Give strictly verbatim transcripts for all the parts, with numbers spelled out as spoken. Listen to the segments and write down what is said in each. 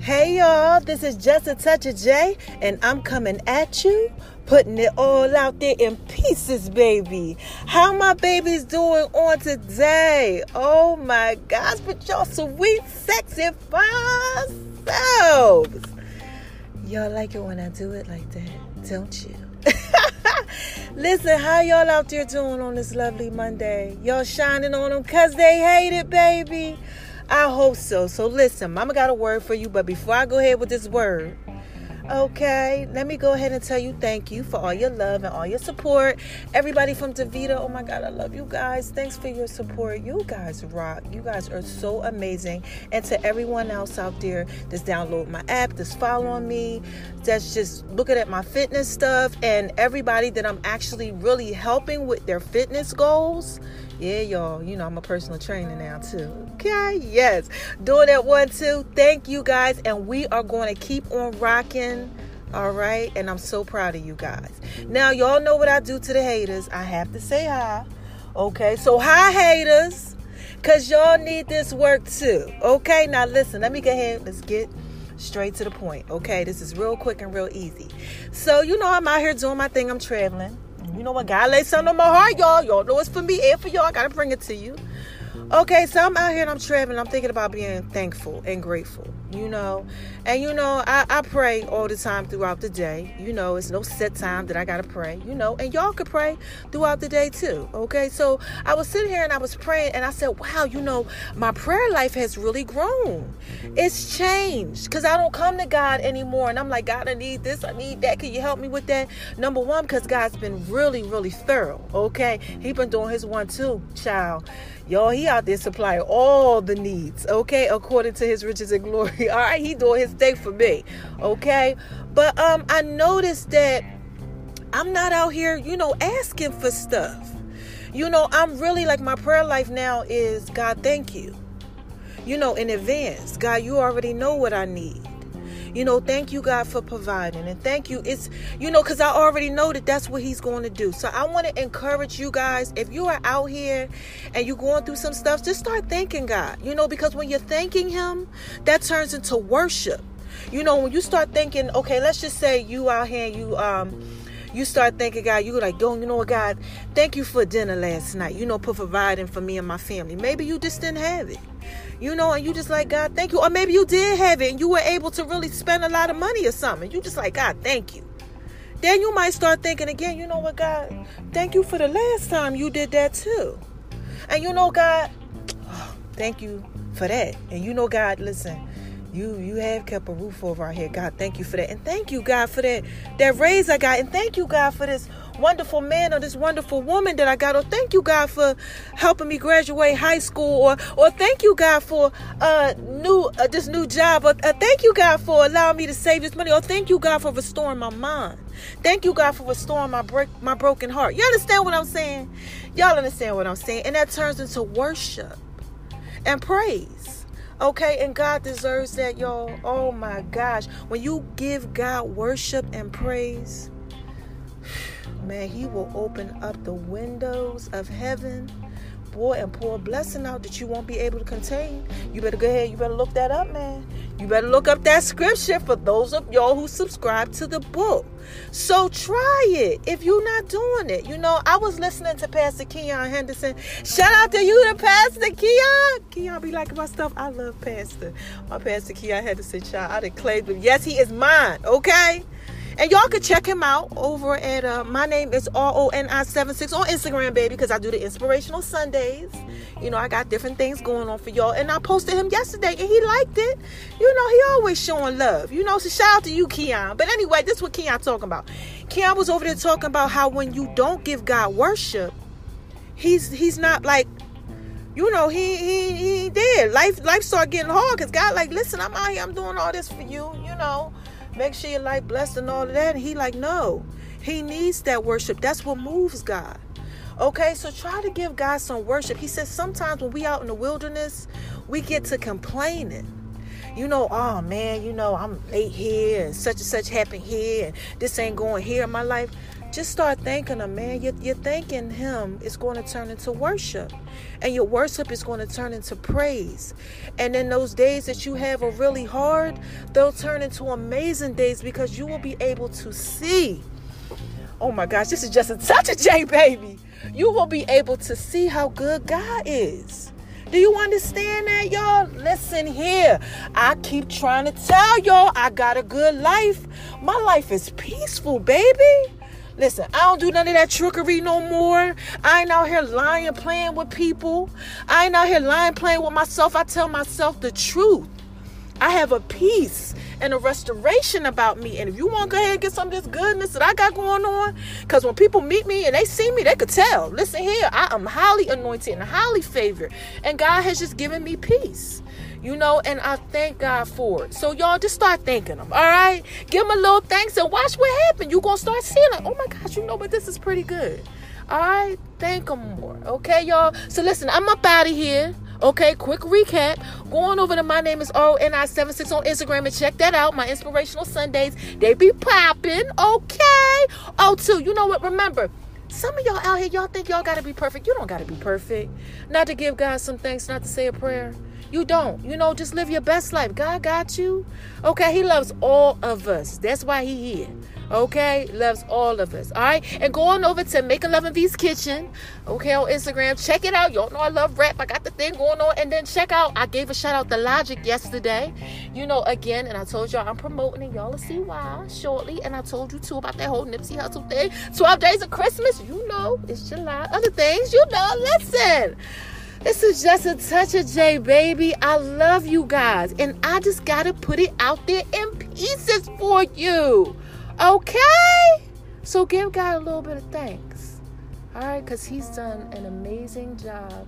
Hey y'all, this is Just a Touch of J, and I'm coming at you, putting it all out there in pieces, baby. How my baby's doing on today? Oh my gosh, but y'all sweet, sexy yourselves. Y'all like it when I do it like that, don't you? Listen, how y'all out there doing on this lovely Monday? Y'all shining on them because they hate it, baby. I hope so. So listen, Mama got a word for you, but before I go ahead with this word, okay, let me go ahead and tell you thank you for all your love and all your support. Everybody from DeVita, oh my God, I love you guys. Thanks for your support. You guys rock. You guys are so amazing. And to everyone else out there that's downloading my app, that's following me, that's just looking at my fitness stuff, and everybody that I'm actually really helping with their fitness goals. Yeah, y'all, you know I'm a personal trainer now too. Okay, yes. Doing that one too. Thank you guys, and we are going to keep on rocking. All right, and I'm so proud of you guys. Now, y'all know what I do to the haters. I have to say hi. Okay, so hi, haters, because y'all need this work too. Okay, now listen, let me go ahead. Let's get straight to the point. Okay, this is real quick and real easy. So, you know, I'm out here doing my thing. I'm traveling. You know what? God laid something on my heart, y'all. Y'all know it's for me and for y'all. I got to bring it to you. Okay, so I'm out here and I'm traveling. I'm thinking about being thankful and grateful, you know. And, you know, I, I pray all the time throughout the day. You know, it's no set time that I got to pray, you know. And y'all could pray throughout the day too, okay. So I was sitting here and I was praying and I said, wow, you know, my prayer life has really grown. It's changed because I don't come to God anymore. And I'm like, God, I need this. I need that. Can you help me with that? Number one, because God's been really, really thorough, okay. He been doing his one, too, child. Y'all, he out there supplying all the needs, okay, according to his riches and glory. All right, he doing his thing for me, okay. But um, I noticed that I'm not out here, you know, asking for stuff. You know, I'm really like my prayer life now is, God, thank you. You know, in advance, God, you already know what I need. You know, thank you, God, for providing. And thank you. It's, you know, because I already know that that's what he's going to do. So I want to encourage you guys, if you are out here and you're going through some stuff, just start thanking God, you know, because when you're thanking him, that turns into worship. You know, when you start thinking, okay, let's just say you out here and you, um, you start thanking God, you like, don't you know what, God, thank you for dinner last night, you know, for providing for me and my family. Maybe you just didn't have it. You know, and you just like, God, thank you. Or maybe you did have it and you were able to really spend a lot of money or something. You just like, God, thank you. Then you might start thinking again, you know what, God, thank you for the last time you did that too. And you know, God, oh, thank you for that. And you know, God, listen, you you have kept a roof over our head. God, thank you for that. And thank you, God, for that, that raise I got. And thank you, God, for this wonderful man or this wonderful woman that I got. Or thank you, God, for helping me graduate high school. Or or thank you, God, for uh, new uh, this new job. Or uh, thank you, God, for allowing me to save this money. Or thank you, God, for restoring my mind. Thank you, God, for restoring my break, my broken heart. You understand what I'm saying? Y'all understand what I'm saying? And that turns into worship and praise. Okay, and God deserves that, y'all. Oh my gosh. When you give God worship and praise, man, he will open up the windows of heaven, boy, and pour a blessing out that you won't be able to contain. You better go ahead. You better look that up, man. You better look up that scripture for those of y'all who subscribe to the book. So try it if you're not doing it. You know, I was listening to Pastor Keon Henderson. Shout out to you, to Pastor Keon. Keon be liking my stuff. I love Pastor. My Pastor Keon Henderson, child. I done claimed him. Yes, he is mine, okay? And y'all can check him out over at uh, my name is R O N I seven six on Instagram, baby, because I do the Inspirational Sundays. You know, I got different things going on for y'all. And I posted him yesterday, and he liked it. You know, he always showing love. You know, so shout out to you, Keon. But anyway, this is what Keon talking about. Keon was over there talking about how when you don't give God worship, he's he's not like, you know, he he he did. Life, life started getting hard because God like, listen, I'm out here. I'm doing all this for you, you know. Make sure your life blessed and all of that. And he like, no, he needs that worship. That's what moves God. Okay, so try to give God some worship. He says sometimes when we out in the wilderness, we get to complaining. You know, oh man, you know, I'm late here and such and such happened here and this ain't going here in my life. Just start thanking him, man. You're, you're thanking him is going to turn into worship. And your worship is going to turn into praise. And then those days that you have are really hard, they'll turn into amazing days because you will be able to see. Oh my gosh, this is just a touch of J, baby. You will be able to see how good God is. Do you understand that, y'all? Listen here. I keep trying to tell y'all I got a good life. My life is peaceful, baby. Listen, I don't do none of that trickery no more. I ain't out here lying, playing with people. I ain't out here lying, playing with myself. I tell myself the truth. I have a peace and a restoration about me. And if you want to go ahead and get some of this goodness that I got going on, because when people meet me and they see me, they could tell. Listen here, I am highly anointed and highly favored. And God has just given me peace. You know, and I thank God for it. So, y'all, just start thanking him, all right? Give him a little thanks and watch what happens. You're going to start seeing it. Oh, my gosh, you know, but this is pretty good. All right? Thank him more, okay, y'all? So, listen, I'm up out of here, okay? Quick recap. Going over to My Name is O N I seventy-six on Instagram and check that out. My Inspirational Sundays, they be popping, okay? Oh, too, you know what? Remember, some of y'all out here, y'all think y'all got to be perfect. You don't got to be perfect. Not to give God some thanks, not to say a prayer. You don't. You know, just live your best life. God got you. Okay, he loves all of us. That's why he here. Okay, loves all of us. All right, and go on over to Making Love in V's Kitchen. Okay, on Instagram. Check it out. Y'all know I love rap. I got the thing going on. And then check out, I gave a shout out to Logic yesterday. You know, again, and I told y'all I'm promoting it. Y'all will see why shortly. And I told you, too, about that whole Nipsey Hustle thing. twelve Days of Christmas. You know, it's July. Other things, you know, listen. This is just a touch of J, baby. I love you guys. And I just got to put it out there in pieces for you. Okay? So give God a little bit of thanks. All right? Because he's done an amazing job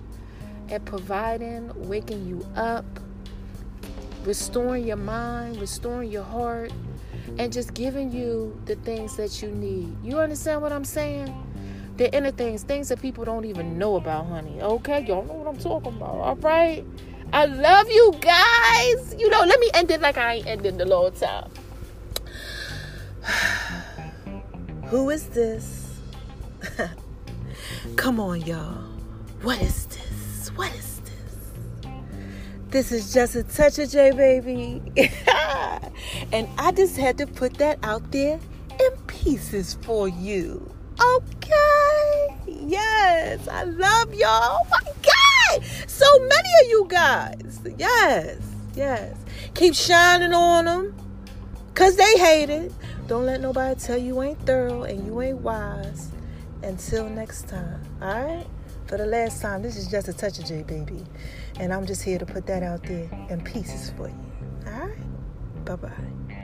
at providing, waking you up, restoring your mind, restoring your heart, and just giving you the things that you need. You understand what I'm saying? The inner things, things that people don't even know about, honey. Okay? Y'all know what I'm talking about. All right? I love you guys. You know, let me end it like I ain't ended the long time. Who is this? Come on, y'all. What is this? What is this? This is just a touch of J, baby. And I just had to put that out there in pieces for you. Okay, yes, I love y'all. Oh my God, so many of you guys. Yes, yes. Keep shining on them, because they hate it. Don't let nobody tell you ain't thorough and you ain't wise. Until next time, all right? For the last time, this is just a touch of J, baby. And I'm just here to put that out there in pieces for you, all right? Bye-bye.